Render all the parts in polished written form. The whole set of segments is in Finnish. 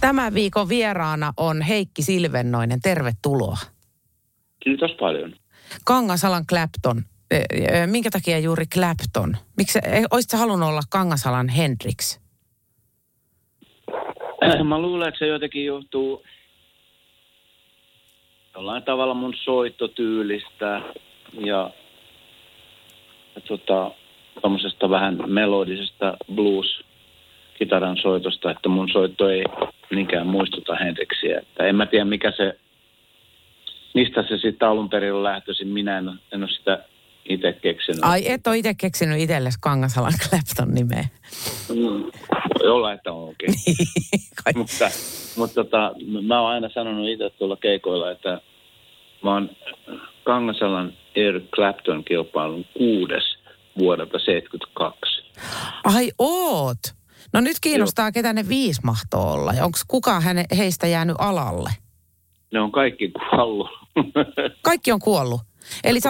Tämän viikon vieraana on Heikki Silvennoinen. Tervetuloa. Kiitos paljon. Kangasalan Clapton. Minkä takia juuri Clapton? Miksi olisitko halunnut olla Kangasalan Hendrix? Mä luulen, että se jotenkin johtuu jollain tavalla mun soittotyylistä ja tommosesta vähän melodisesta blues-kitaran soitosta, että mun soitto ei niinkään muistuta Hendrixiä. Että en mä tiedä, mikä se, mistä se sitten alun perin on lähtöisin. Minä en ole sitä itse keksinyt. Ai, et ole itse keksinyt itsellesi Kangasalan Clapton nimeä. Voi olla, että on oikein. Niin, mutta mä oon aina sanonut itse tuolla keikoilla, että mä oon Kangasalan Air Clapton kilpailun 6. vuodelta 1972. Ai oot! No nyt kiinnostaa, joo, ketä ne 5 mahtoo olla. Onko kukaan heistä jäänyt alalle? Ne on kaikki kuollut. Kaikki on kuollut. Eli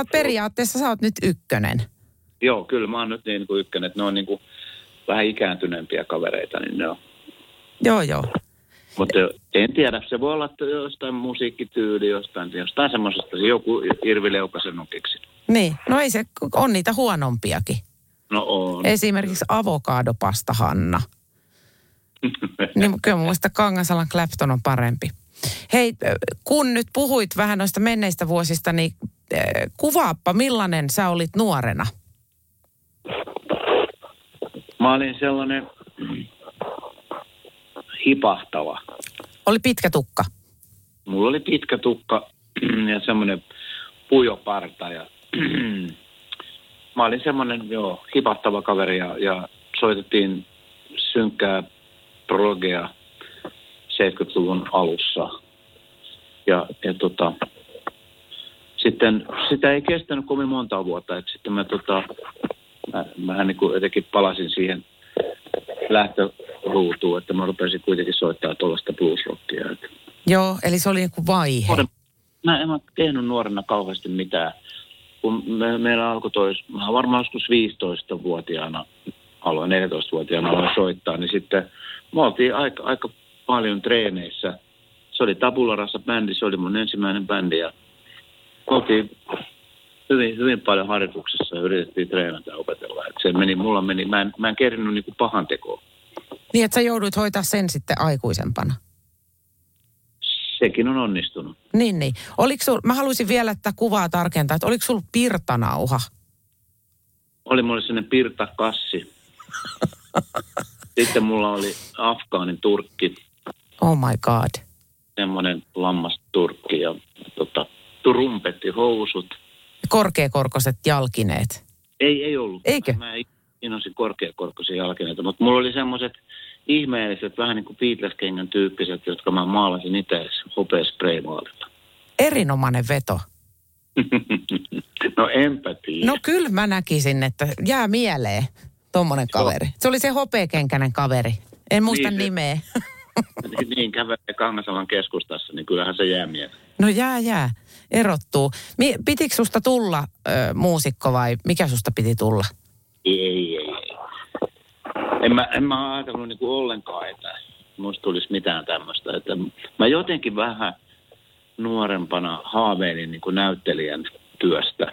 sä oot nyt ykkönen. Joo, kyllä mä oon nyt niin kuin ykkönen. Ne on niin kuin vähän ikääntyneempiä kavereita, niin ne on. Joo. Mutta en tiedä, se voi olla jostain musiikkityyli, jostain semmoisesta, joku Irvi Leukasen on keksinyt. Niin, no ei se, on niitä huonompiakin. No on. Esimerkiksi avokadopasta Hanna. Niin kyllä mun mielestä Kangasalan Clapton on parempi. Hei, kun nyt puhuit vähän noista menneistä vuosista, niin kuvaappa, millainen sä olit nuorena? Mä olin sellainen hipahtava. Oli pitkä tukka? Mulla oli pitkä tukka ja semmoinen pujoparta ja mä olin semmoinen, hipahtava kaveri ja soitettiin synkkää progea 70-luvun alussa. Ja sitten sitä ei kestänyt kovin monta vuotta, että sitten mä niin kuin jotenkin palasin siihen lähtöruutuun, että mä rupesin kuitenkin soittaa tuollaista bluesrockia. Joo, eli se oli joku vaihe. Mä en tehnyt nuorena kauheasti mitään. Kun meillä alkoi mä varmaan joskus 15-vuotiaana, 14-vuotiaana aloin soittaa, niin sitten me oltiin aika paljon treeneissä. Se oli Tabularassa bändi, se oli mun ensimmäinen bändi ja me oltiin hyvin, hyvin paljon harjoituksessa ja yritettiin treenata ja opetella. Et se meni, mä en kerinyt niinku pahan tekoa. Niin, että sä jouduit hoitaa sen sitten aikuisempana? Sekin on onnistunut. Niin. Oliko sul, mä haluaisin vielä tätä kuvaa tarkentaa, että oliko sulla pirtanauha? Oli mulla sellainen pirtakassi. Sitten mulla oli afgaanin turkki. Oh my god. Semmoinen lammasturkki ja trumpettihousut. Korkeakorkoiset jalkineet. Ei ollut. Eikö? Mä innosin korkeakorkoisia jalkineita, mutta mulla oli semmoiset ihmeelliset, vähän niin kuin Beatles-kengän tyyppiset, jotka mä maalasin itse hopea spraymaalilla. Erinomainen veto. No empatia. No kyllä mä näkisin, että jää mieleen tommonen kaveri. Se oli se hopeakenkäinen kaveri. En muista nimeä. Niin kävelee Kangasalan keskustassa, niin kyllähän se jää mieleen. No jää. Erottuu. Pitikö susta tulla muusikko vai mikä susta piti tulla? Ei. En mä ajatellut niinku ollenkaan, että musta tulisi mitään tämmöistä. Että mä jotenkin vähän nuorempana haaveilin niinku näyttelijän työstä.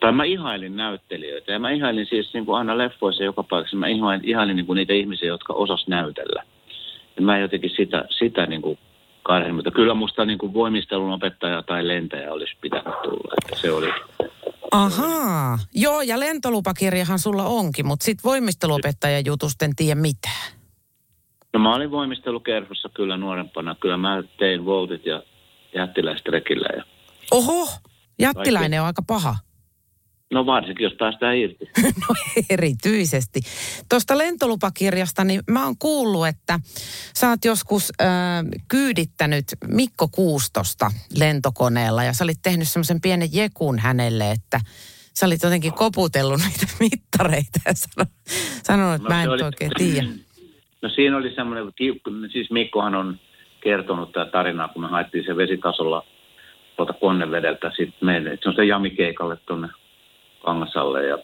Tai mä ihailin näyttelijöitä. Ja mä ihailin siis niinku aina leffoissa joka paikassa. Mä ihailin niinku niitä ihmisiä, jotka osas näytellä. Ja mä jotenkin sitä niinku karhin. Mutta kyllä musta niinku voimistelun opettaja tai lentäjä olisi pitänyt tulla. Että se oli... Ahaa. Joo, ja lentolupakirjahan sulla onkin, mutta sit voimisteluopettajan jutusta en tiedä mitään. No mä olin voimistelukerhossa kyllä nuorempana. Kyllä mä tein voltit ja jättiläistrekillä. Ja... Oho, jättiläinen on aika paha. No varsinkin, jos päästään irti. No erityisesti. Tuosta lentolupakirjasta, niin mä oon kuullut, että sä oot joskus kyydittänyt Mikko Kuustosta lentokoneella ja sä olit tehnyt semmoisen pienen jekun hänelle, että sä olit jotenkin koputellut niitä mittareita ja sanonut, että mä en oikein tiedä. No siinä oli semmoinen, siis Mikkohan on kertonut tätä tarinaa, kun me haettiin se vesitasolla tuolta Konnevedeltä sitten meille, se on se Jami Keikalle tuonne Kangasalle ja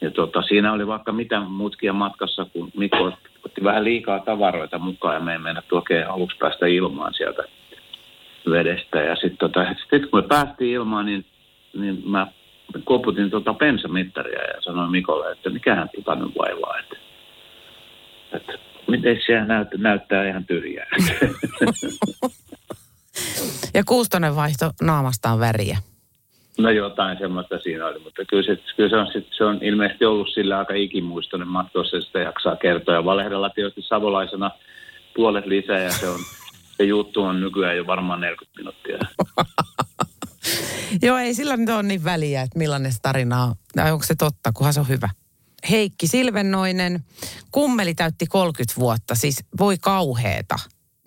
Ja siinä oli vaikka mitä mutkia matkassa, kun Mikko otti vähän liikaa tavaroita mukaan ja me ei mennä oikein aluksi päästä ilmaan sieltä vedestä. Ja sitten sit kun me päästiin ilmaan, niin mä koputin bensamittaria ja sanoin Mikolle, että mikähän nyt vaivaa, että miten siellä näyttää ihan tyhjää. Ja Kuustonen vaihto naamastaan väriä. No jotain semmoista siinä oli, mutta kyllä se on ilmeisesti ollut sillä aika ikimuistoinen matka, jos se sitä jaksaa kertoa. Ja valehdella tietysti savolaisena puolet lisää ja se juttu on nykyään jo varmaan 40 minuuttia. Joo, ei sillä nyt ole niin väliä, että millainen tarina on. Tai onko se totta, kunhan se on hyvä. Heikki Silvennoinen, Kummeli täytti 30 vuotta, siis voi kauheeta.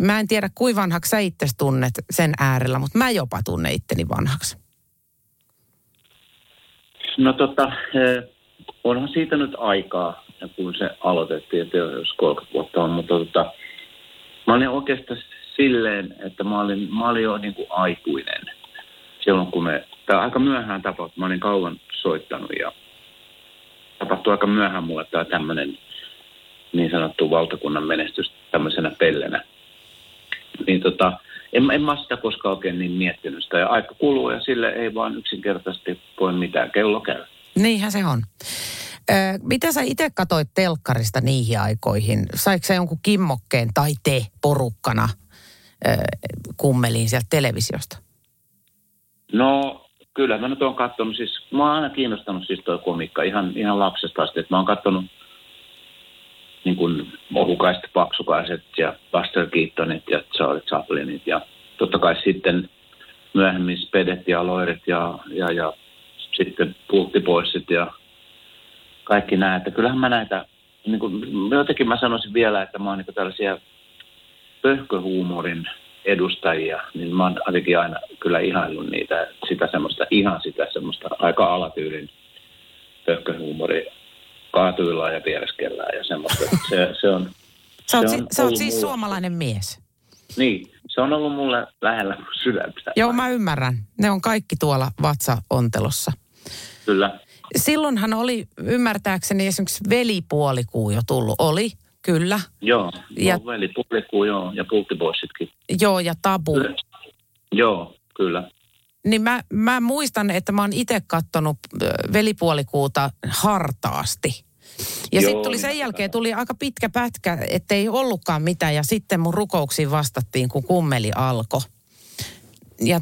Mä en tiedä, kuinka vanhaksi sä itse tunnet sen äärellä, mutta mä jopa tunnen itteni vanhaksi. No onhan siitä nyt aikaa, kun se aloitettiin, että jos 30 vuotta on, mutta mä olin oikeastaan silleen, että mä olin jo niin kuin aikuinen. Silloin kun tää aika myöhään tapahtui, mä olin kauan soittanut ja tapahtui aika myöhään mulle tää tämmönen niin sanottu valtakunnan menestys tämmöisenä pellenä. Niin en mä sitä koskaan oikein niin miettinyt sitä. Ja aika kuluu ja sille ei vaan yksinkertaisesti voi mitään. Kello käy. Niinhän se on. Mitä sä itse katsoit telkkarista niihin aikoihin? Saiko sä jonkun kimmokkeen tai te porukkana Kummeliin sieltä televisiosta? No kyllä mä nyt oon katsonut siis. Mä oon aina kiinnostanut siis toi komikka ihan lapsesta asti. Mä oon katsonut niin kuin Ohukaiset, Paksukaiset ja Buster Keatonit ja Charlie Chaplinit ja totta kai sitten myöhemmin Spedet ja Loirit ja sitten Pulttipoissit ja kaikki nämä. Että kyllähän mä näitä, niin kuin, jotenkin mä sanoisin vielä, että mä oon niin kuin tällaisia pöhköhuumorin edustajia, niin mä oon ainakin aina kyllä ihaillut niitä, sitä semmoista aika alatyylin pöhköhuumoria. Kaatuillaan ja piereskellään ja semmoista. Sä oot siis mulle suomalainen mies. Niin, se on ollut mulle lähellä sydäntä. Joo, mä ymmärrän. Ne on kaikki tuolla vatsaontelossa. Kyllä. Silloinhan oli, ymmärtääkseni, esimerkiksi Velipuolikuu jo tullut. Oli, kyllä. Joo, ja Velipuolikuu, joo, ja Pulttipoissitkin. Joo, ja Tabu. Kyllä. Joo, kyllä. Niin mä muistan, että mä oon itse kattonut Velipuolikuuta hartaasti. Ja sitten tuli sen jälkeen tuli aika pitkä pätkä, ettei ollutkaan mitään. Ja sitten mun rukouksiin vastattiin, kun Kummeli alkoi. Ja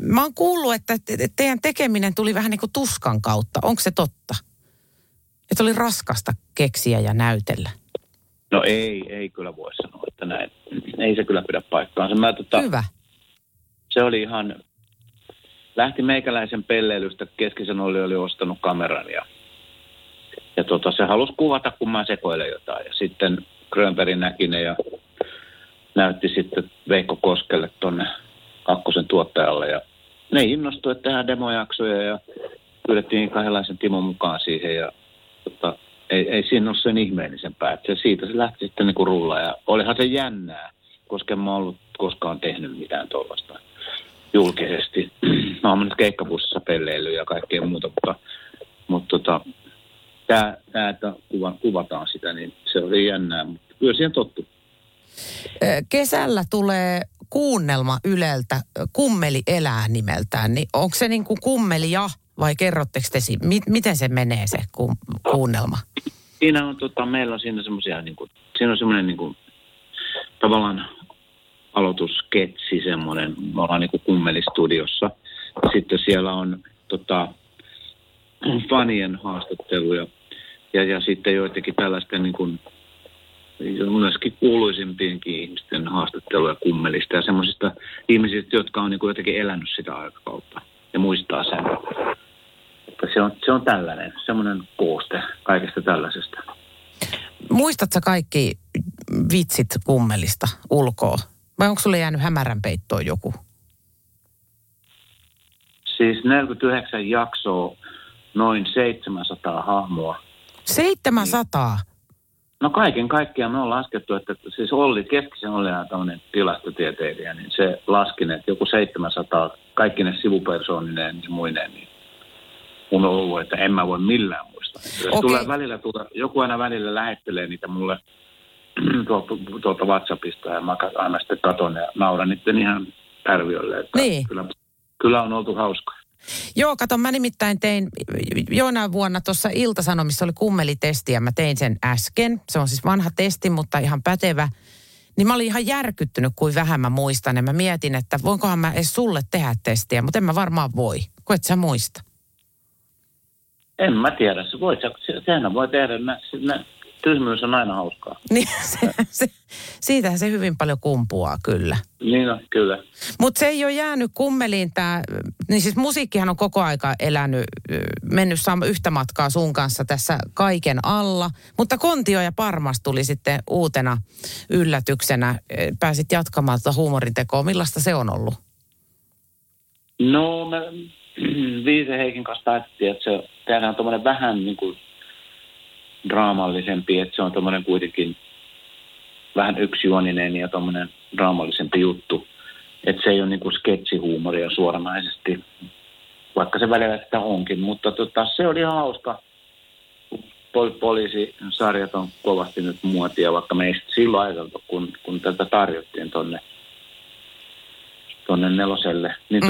mä oon kuullut, että teidän tekeminen tuli vähän niin kuin tuskan kautta. Onko se totta? Että oli raskasta keksiä ja näytellä. No ei kyllä voi sanoa, että näin. Ei se kyllä pidä paikkaansa. Hyvä. Se oli ihan lähti meikäläisen pelleilystä. Keskisen oli ostanut kameran ja se halusi kuvata, kun mä sekoilen jotain. Ja sitten Grönberg näki ne ja näytti sitten Veikko Koskelle tonne kakkosen tuottajalle. Ja ne innostui, että tehdään demojaksoja ja pyydettiin Kahilaisen Timon mukaan siihen. Ja ei siinä ole sen ihmeellisempää. Että siitä se lähti sitten niin kuin rullaan. Ja olihan se jännää, koska en mä ollut koskaan tehnyt mitään tuollaista julkisesti. Mä oon nyt keikkabussissa pelleillyt ja kaikkea muuta, mutta tämä, että kuvataan sitä, niin se oli jännää, mutta kyllä siihen tottu. Kesällä tulee kuunnelma Yleltä, Kummeli elää nimeltään, niin onko se niin kuin Kummelia vai kerrotteko te, miten se menee se kuunnelma? Siinä on, meillä on siinä semmoisia, niin kuin, siinä on semmoinen niin kuin, tavallaan aloitusketsi semmoinen, me ollaan niin kuin Kummeli-studiossa. Sitten siellä on fanien haastatteluja ja sitten joitakin tällaisten niin kuin myöskin kuuluisimpienkin ihmisten haastatteluja Kummelista ja semmoisista ihmisistä, jotka on niin kuin jotenkin elänyt sitä aikakautta ja muistaa sen. Että se on tällainen, semmoinen kooste kaikesta tällaisesta. Muistatko kaikki vitsit Kummelista ulkoa? Vai onko sulle jäänyt hämärän peittoon joku? Siis 49 jaksoa, noin 700 hahmoa. 700? No kaiken kaikkiaan me on laskettu, että siis Olli Keskisen oli tämmöinen tilastotieteilijä, niin se laski, että joku 700, kaikki ne sivupersoonineen ja muineen, niin on ollut, että en mä voi millään muistaa. Okay. Joku aina välillä lähettelee niitä mulle tuolta WhatsAppista ja mä aina sitten katon ja nauran niiden ihan pärviölle. Niin. Kyllä on oltu hauskoja. Joo, kato, mä nimittäin tein jonain vuonna tuossa Ilta-Sanomissa oli Kummeli-testi ja mä tein sen äsken. Se on siis vanha testi, mutta ihan pätevä. Niin mä olin ihan järkyttynyt, kuin vähän mä muistan. Ja mä mietin, että voinkohan mä edes sulle tehdä testiä, mutta en mä varmaan voi. Kun et sä muista? En mä tiedä. Sehän voi tehdä. Tyhmyys on aina hauskaa. Niin, siitähän se hyvin paljon kumpuaa, kyllä. Niin, no, kyllä. Mutta se ei ole jäänyt Kummeliin tämä, niin siis musiikkihan on koko aika elänyt, mennyt yhtä matkaa sun kanssa tässä kaiken alla. Mutta Kontio ja Parmas tuli sitten uutena yllätyksenä. Pääsit jatkamaan tuota huumorintekoa. Millaista se on ollut? No, me Viise Heikin kanssa päätettiin, että se tehdään tuommoinen vähän niin kuin draamallisempi, että se on tommoinen kuitenkin vähän yksijuoninen ja tommoinen draamallisempi juttu. Että se ei ole niinku sketsihuumoria suoranaisesti, vaikka se välillä sitä onkin. Mutta se oli ihan hauska. Poliisisarjat on kovasti nyt muotia, vaikka me ei silloin ajateltu, kun tätä tarjottiin tonne neloselle. Niin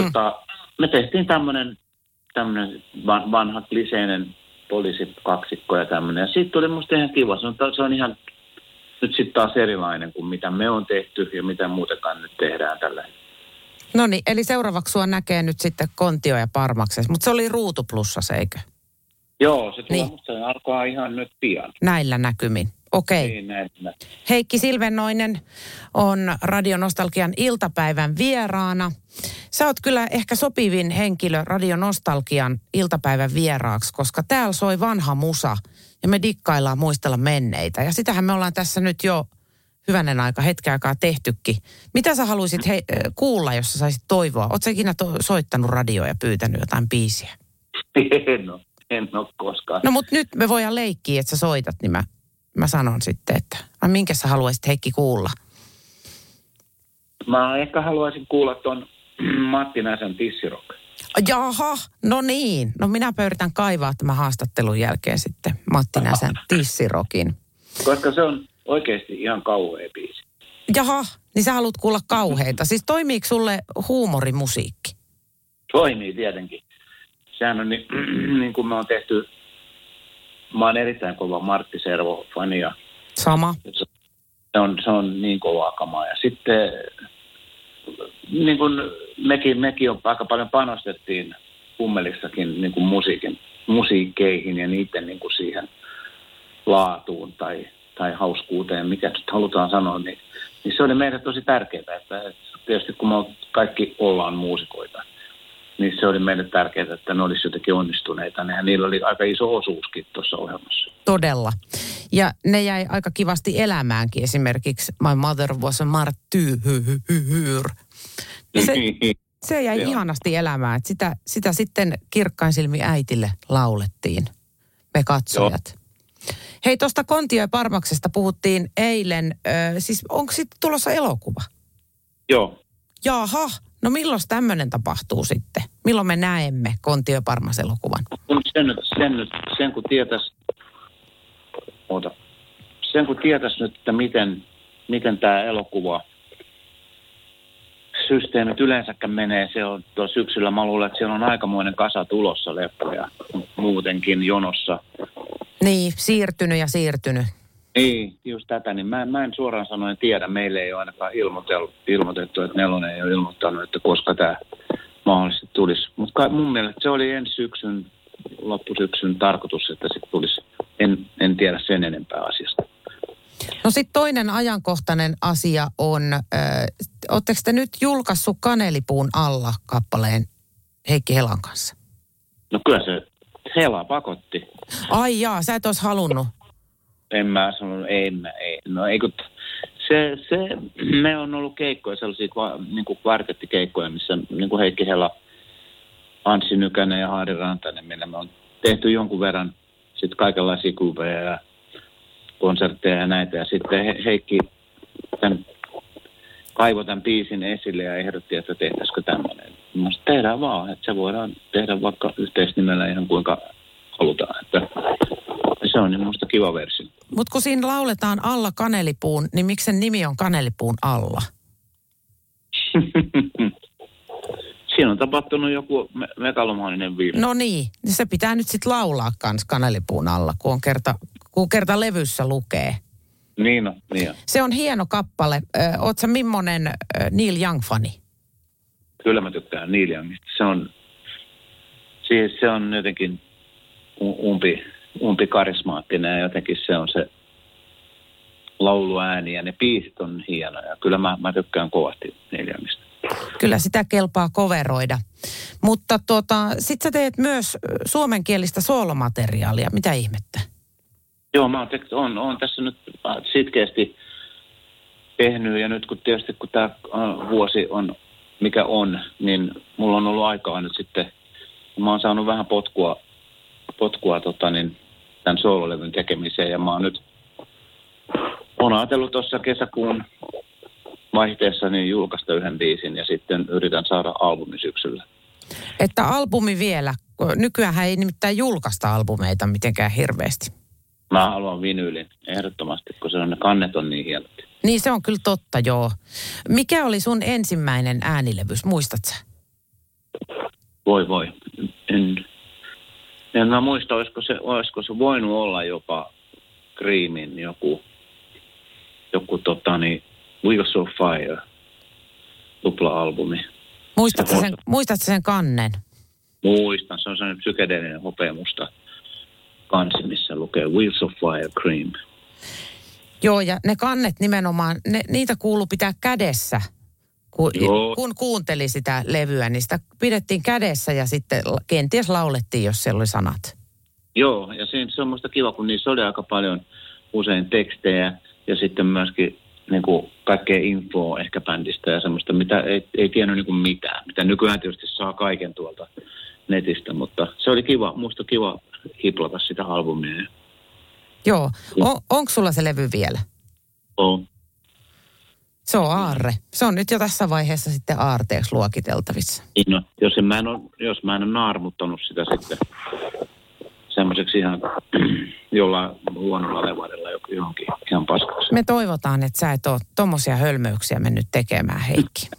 me tehtiin tämmöinen vanha kliseinen poliisikaksikko ja tämmöinen. Ja siitä tuli musta ihan kiva. Se on ihan nyt sitten taas erilainen kuin mitä me on tehty ja mitä muutenkaan nyt tehdään tällä. No niin, eli seuraavaksi sua näkee nyt sitten Kontio ja Parmaksessa. Mutta se oli Ruutuplussassa, eikö? Joo, se tulee niin. Musta alkaa ihan nyt pian. Näillä näkymin. Okei. Niin, näillä. Heikki Silvennoinen on Radionostalgian iltapäivän vieraana. Sä oot kyllä ehkä sopivin henkilö Radionostalgian iltapäivän vieraaksi, koska täällä soi vanha musa ja me dikkaillaan muistella menneitä. Ja sitähän me ollaan tässä nyt jo hyvänen aika, hetken aikaa tehtykin. Mitä sä haluaisit kuulla, jos sä saisit toivoa? Oot sä ikinä soittanut radioa ja pyytänyt jotain biisiä? En ole koskaan. No mut nyt me voidaan leikkiä, että sä soitat, niin mä sanon sitten, että minkä sä haluaisit Heikki kuulla? Mä ehkä haluaisin kuulla ton Matti Näsen Tissirock. Jaha, no niin. No minäpä yritän kaivaa tämän haastattelun jälkeen sitten Matti Näsen Tissirockin. Koska se on oikeasti ihan kauhea biisi. Jaha, niin sä haluat kuulla kauheita. Siis toimiiko sulle huumorimusiikki? Toimii tietenkin. Sehän on niin kuin me on tehty. Mä oon erittäin kova Martti Servo-fani. Sama. Se on niin kovaa kamaa. Ja sitten niin kuin mekin on aika paljon panostettiin Kummelissakin niin kuin musiikkeihin ja niiden niin kuin siihen laatuun tai hauskuuteen, mikä nyt halutaan sanoa, niin se oli meille tosi tärkeää. Että tietysti kun me kaikki ollaan muusikoita, niin se oli meille tärkeää, että ne olisi jotenkin onnistuneita. Ja niillä oli aika iso osuuskin tuossa ohjelmassa. Todella. Ja ne jäi aika kivasti elämäänkin. Esimerkiksi My Mother Was a Martyr. Se jäi ihanasti elämään. Että sitä sitten kirkkain silmin äitille laulettiin, me katsojat. Joo. Hei, tuosta Kontio ja Parmaksesta puhuttiin eilen. Siis onko sitten tulossa elokuva? Joo. Jaha. No milloin tämmöinen tapahtuu sitten? Milloin me näemme Kontio ja Parmas-elokuvan? Sen kun tietäisi, nyt, että miten tämä elokuva systeemit yleensäkään menee. Se on tuossa syksyllä, mä luulen, että siellä on aikamoinen kasa tulossa leppoja muutenkin jonossa. Niin, siirtynyt. Niin, just tätä, niin mä en suoraan sanoen tiedä. Meille ei ole ainakaan ilmoitettu, että Nelonen ei ole ilmoittanut, että koska tämä mahdollisesti tulisi. Mutta mun mielestä se oli ensi syksyn, loppusyksyn tarkoitus, että se tulisi. En tiedä sen enempää asiasta. No sitten toinen ajankohtainen asia on, ootteko te nyt julkaissut Kanelipuun alla -kappaleen Heikki Helan kanssa? No kyllä se Hela pakotti. Ai jaa, sä et olisi halunnut. En mä sanonut, ei. No ei kun, me on ollut keikkoja, sellaisia niin kuin kvartettikeikkoja, missä niin kuin Heikki Hela, Anssi Nykänen ja Haari Rantanen, millä me on tehty jonkun verran sitten kaikenlaisia kuveja ja konsertteja ja näitä. Ja sitten Heikki kaivoi tämän biisin esille ja ehdotti, että tehtäisikö tämmöinen. Mä sanoin, tehdään vaan, että se voidaan tehdä vaikka yhteisnimellä ihan kuinka halutaan, että on niin musta kiva versio. Mutta kun siinä lauletaan alla kanelipuun, niin miksi sen nimi on kanelipuun alla? Siinä on tapahtunut joku megalomaaninen viime. No niin, se pitää nyt sitten laulaa kans kanelipuun alla, kun kerta levyssä lukee. Niin on, niin on. Se on hieno kappale. Ootko sä millainen Neil Young-fani? Kyllä mä tykkään Neil Youngista. Se on jotenkin umpi karismaattinen ja jotenkin se on se lauluääni ja ne biisit on hienoja. Kyllä mä tykkään kovasti Neil Youngista. Kyllä sitä kelpaa coveroida. Mutta sit sä teet myös suomenkielistä soolomateriaalia. Mitä ihmettä? Joo, mä oon tässä nyt sitkeästi tehnyt ja nyt kun tämä vuosi on mikä on, niin mulla on ollut aikaa nyt sitten, mä oon saanut vähän potkua tämän soololevyn tekemiseen ja mä oon nyt ajatellut tuossa kesäkuun vaihteessa niin julkaista yhden biisin ja sitten yritän saada albumi syksyllä. Että albumi vielä, nykyäänhän ei nimittäin julkaista albumeita mitenkään hirveästi. Mä haluan vinyylin, ehdottomasti, kun se on, ne kannet on niin hienot. Niin, se on kyllä totta, joo. Mikä oli sun ensimmäinen äänilevys, muistat sä? Voi. En mä muista, olisiko se voinut olla jopa Creamin joku Wheels of Fire, tupla-albumi. Muistatko sen kannen? Muistan, se on sellainen psykedeellinen hopeamusta kansi, missä lukee Wheels of Fire, Cream. Joo, ja ne kannet nimenomaan, niitä kuului pitää kädessä, kun kuunteli sitä levyä, niin sitä pidettiin kädessä ja sitten kenties laulettiin, jos siellä oli sanat. Joo, ja se on musta kiva, kun niissä oli aika paljon usein tekstejä ja sitten myöskin niin kuin kaikkea infoa ehkä bändistä ja semmoista, mitä ei tiennyt niin kuin mitään, mitä nykyään tietysti saa kaiken tuolta netistä, mutta se oli kiva, musta kiva hiplata sitä albumia. Joo. Onko sulla se levy vielä? On. Se on aarre. Se on nyt jo tässä vaiheessa sitten aarteeksi luokiteltavissa. No, jos mä en ole naarmuttanut sitä sitten semmoiseksi ihan jollain huonolla levarilla johonkin ihan paskaksi. Me toivotaan, että sä et ole tommosia hölmöyksiä mennyt tekemään, Heikki.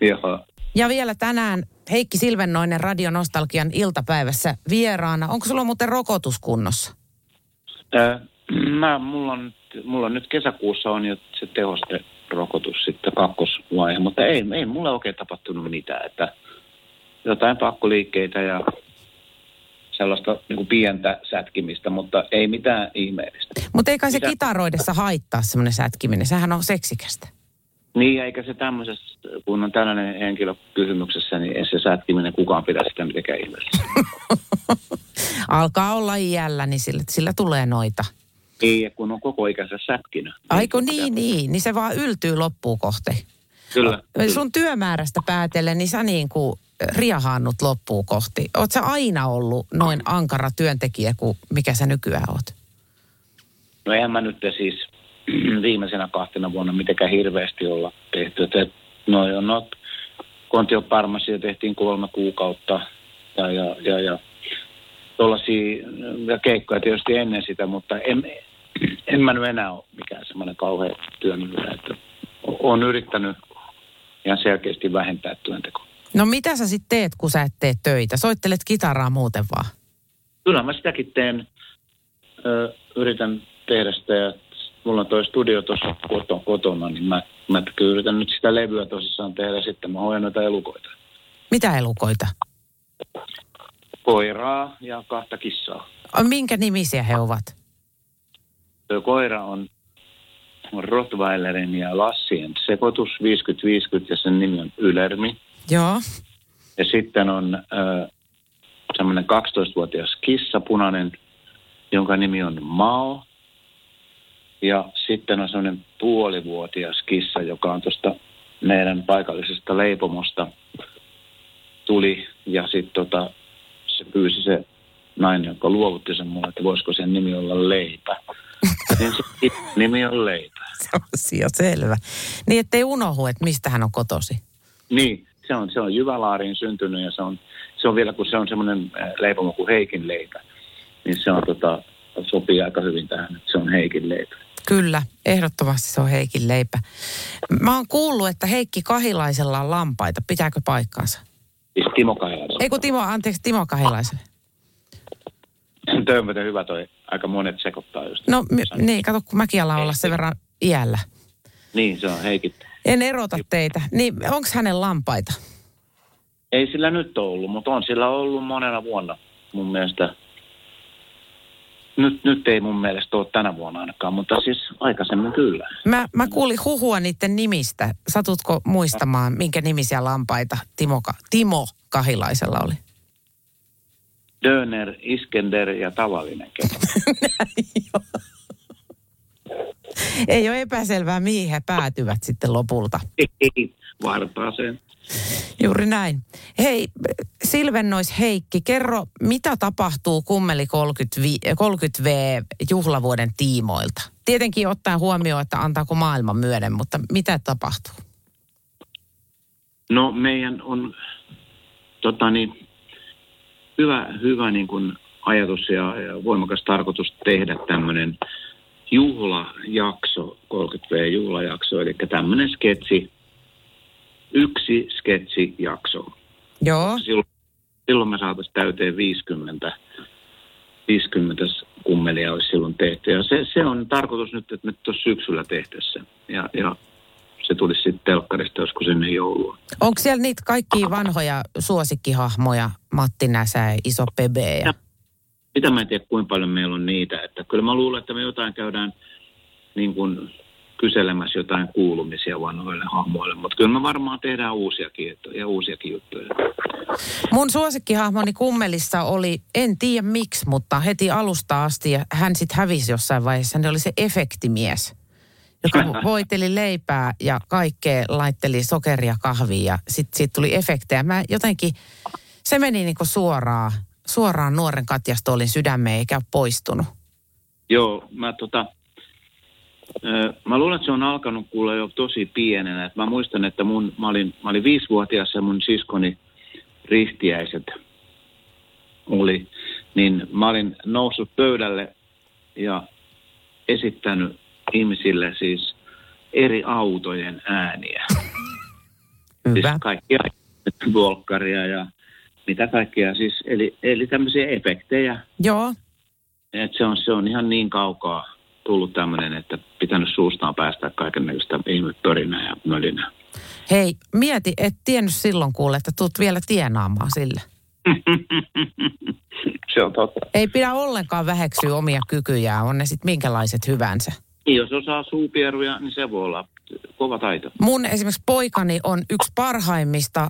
Joo. Ja vielä tänään Heikki Silvennoinen Radio Nostalgian iltapäivässä vieraana. Onko sulla muuten rokotuskunnossa? Mulla on nyt kesäkuussa on jo se tehosterokotus sitten kakkosvaihe, mutta ei mulle oikein tapahtunut mitään, että jotain pakkoliikkeitä ja sellaista niin kuin pientä sätkimistä, mutta ei mitään ihmeellistä. Mutta eikä se kitaroidessa haittaa semmoinen sätkiminen, sehän on seksikästä. Niin, eikä se tämmöisessä, kun on tällainen henkilö kysymyksessä, niin ei se sätkiminen kukaan pidä sitä mitenkään ihmeellistä. Alkaa olla iällä, niin sillä tulee noita. Ei, kun on koko ikänsä sätkinä. Aiku niin se vaan yltyy loppuun kohti. Kyllä. Sun työmäärästä päätellen, niin sä niin kuin riahaannut loppuun kohti. Oot sä aina ollut noin ankara työntekijä kuin mikä sä nykyään oot? No eihän mä nyt siis viimeisenä 2 vuonna mitenkään hirveästi olla tehty. Kontio ja Parmasia tehtiin 3 kuukautta ja tuollaisia keikkoja tietysti ennen sitä, mutta en mä nyt enää ole mikään semmoinen kauhean työnmyyrä, että olen yrittänyt ihan selkeästi vähentää työntekoa. No mitä sä sitten teet, kun sä et tee töitä? Soittelet kitaraa muuten vaan? Kyllä mä sitäkin teen. Yritän tehdä sitä ja mulla on toi studio tuossa kotona, niin mä yritän nyt sitä levyä tosissaan tehdä ja sitten mä hoidan noita elukoita. Mitä elukoita? Koiraa ja 2 kissaa. Minkä nimisiä he ovat? Tuo koira on Rottweilerin ja Lassien sekoitus 50-50 ja sen nimi on Ylermi. Joo. Ja sitten on semmoinen 12-vuotias kissa, punainen, jonka nimi on Mao. Ja sitten on semmoinen puolivuotias kissa, joka on tuosta meidän paikallisesta leipomosta tuli ja sitten se pyysi se nainen, joka luovutti sen mulle, että voisiko sen nimi olla Leipä. Niin se nimi on Leipä. Se on asia selvä. Niin ettei unohu, että mistä hän on kotosi. Niin, se on Jyvälaariin syntynyt ja se on vielä, kun se on semmoinen leipomo kuin Heikin Leipä. Niin se on sopii aika hyvin tähän, että se on Heikin leipä. Kyllä, ehdottomasti se on Heikin leipä. Mä oon kuullut, että Heikki Kahilaisella on lampaita. Pitääkö paikkaansa? Timo Kahilaisella. Ei kun Timo Kahilaisella. Tömmöten hyvä toi. Aika monet sekoittaa just. No niin, kato kun mäkin alan olla sen verran iällä. Niin, se on Heikki. En erota teitä. Niin, onko hänen lampaita? Ei sillä nyt ole ollut, mutta on sillä ollut monena vuonna mun mielestä. Nyt ei mun mielestä ole tänä vuonna ainakaan, mutta siis aikaisemmin kyllä. Mä kuulin huhua niiden nimistä. Satutko muistamaan, minkä nimisiä lampaita Timo Kahilaisella oli? Döner, Iskender ja tavallinen keppi. Ei ole epäselvää, mihin he päätyvät sitten lopulta. Ei, varpaaseen. Juuri näin. Hei, Silvennois Heikki, kerro, mitä tapahtuu Kummeli 30V-juhlavuoden tiimoilta? Tietenkin ottaen huomioon, että antaako maailma myöden, mutta mitä tapahtuu? No, meidän on hyvä niin kuin ajatus ja voimakas tarkoitus tehdä tämmöinen juhlajakso, 30V-juhlajakso, eli tämmöinen sketsi, yksi sketsijakso. Joo. Silloin me saataisiin täyteen 50 Kummelia olisi silloin tehty. Ja se on tarkoitus nyt, että me tuossa syksyllä tehtäessä. Ja se tulisi sitten telkkarista joskus ennen joulua. Onko siellä niitä kaikkia vanhoja suosikkihahmoja, Matti Näsä ja Iso Pebe? Ja... Mitä mä en tiedä, kuinka paljon meillä on niitä. Että kyllä mä luulen, että me jotain käydään niin kuin kyselemässä jotain kuulumisia vanhoille hahmoille, mutta kyllä me varmaan tehdään uusiakin juttuja. Mun suosikkihahmoni Kummelissa oli, en tiedä miksi, mutta heti alusta asti, ja hän sitten hävisi jossain vaiheessa, niin oli se efektimies, joka voiteli leipää ja kaikkea, laitteli sokeria kahviin ja sitten siitä tuli efektejä. Se meni niinku suoraan nuoren Katjasta olin sydämeen eikä poistunut. Joo, mä luulen, että se on alkanut kuulla jo tosi pienenä. Mä muistan, että mä olin 5-vuotias ja mun siskoni ristiäiset oli. Niin mä olin noussut pöydälle ja esittänyt ihmisille siis eri autojen ääniä. Hyvä. Siis kaikkia volkkaria ja mitä kaikkea siis. Eli tämmöisiä efektejä. Joo. Et se on ihan niin kaukaa tullut tämmöinen, että pitänyt suustaan päästä kaikennäköistä ihmepörinää ja mölinää. Hei, mieti, et tiennyt silloin kuule, että tulet vielä tienaamaan sille. Se on totta. Ei pidä ollenkaan väheksyä omia kykyjään, on ne sitten minkälaiset hyvänsä. Jos osaa suupieruja, niin se voi olla kova taito. Mun esimerkiksi poikani on yksi parhaimmista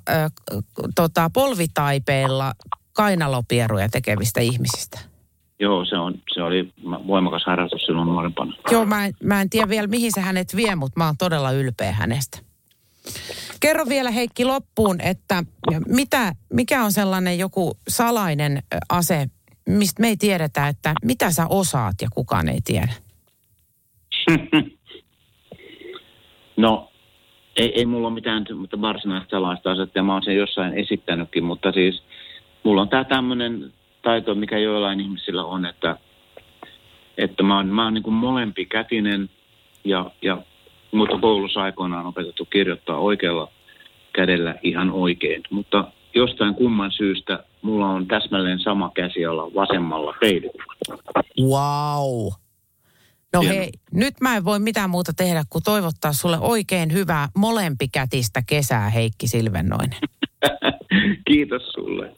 polvitaipeilla kainalopieruja tekevistä ihmisistä. Joo, se oli voimakas harrastus silloin nuorempana. Joo, mä en tiedä vielä mihin se hänet vie, mutta mä oon todella ylpeä hänestä. Kerro vielä Heikki loppuun, että mikä on sellainen joku salainen ase, mistä me ei tiedetä, että mitä sä osaat ja kukaan ei tiedä? No, ei mulla ole mitään varsinaista salaista asetta ja mä oon sen jossain esittänytkin, mutta siis mulla on tää tämmönen taito, mikä joillain ihmisillä on, että mä oon niin kuin molempikätinen, ja mutta koulussa aikoinaan opetettu kirjoittaa oikealla kädellä ihan oikein. Mutta jostain kumman syystä mulla on täsmälleen sama käsiala vasemmalla peilillä. Wow. No hei, nyt mä en voi mitään muuta tehdä kuin toivottaa sulle oikein hyvää molempikätistä kesää, Heikki Silvennoinen. Kiitos sulle.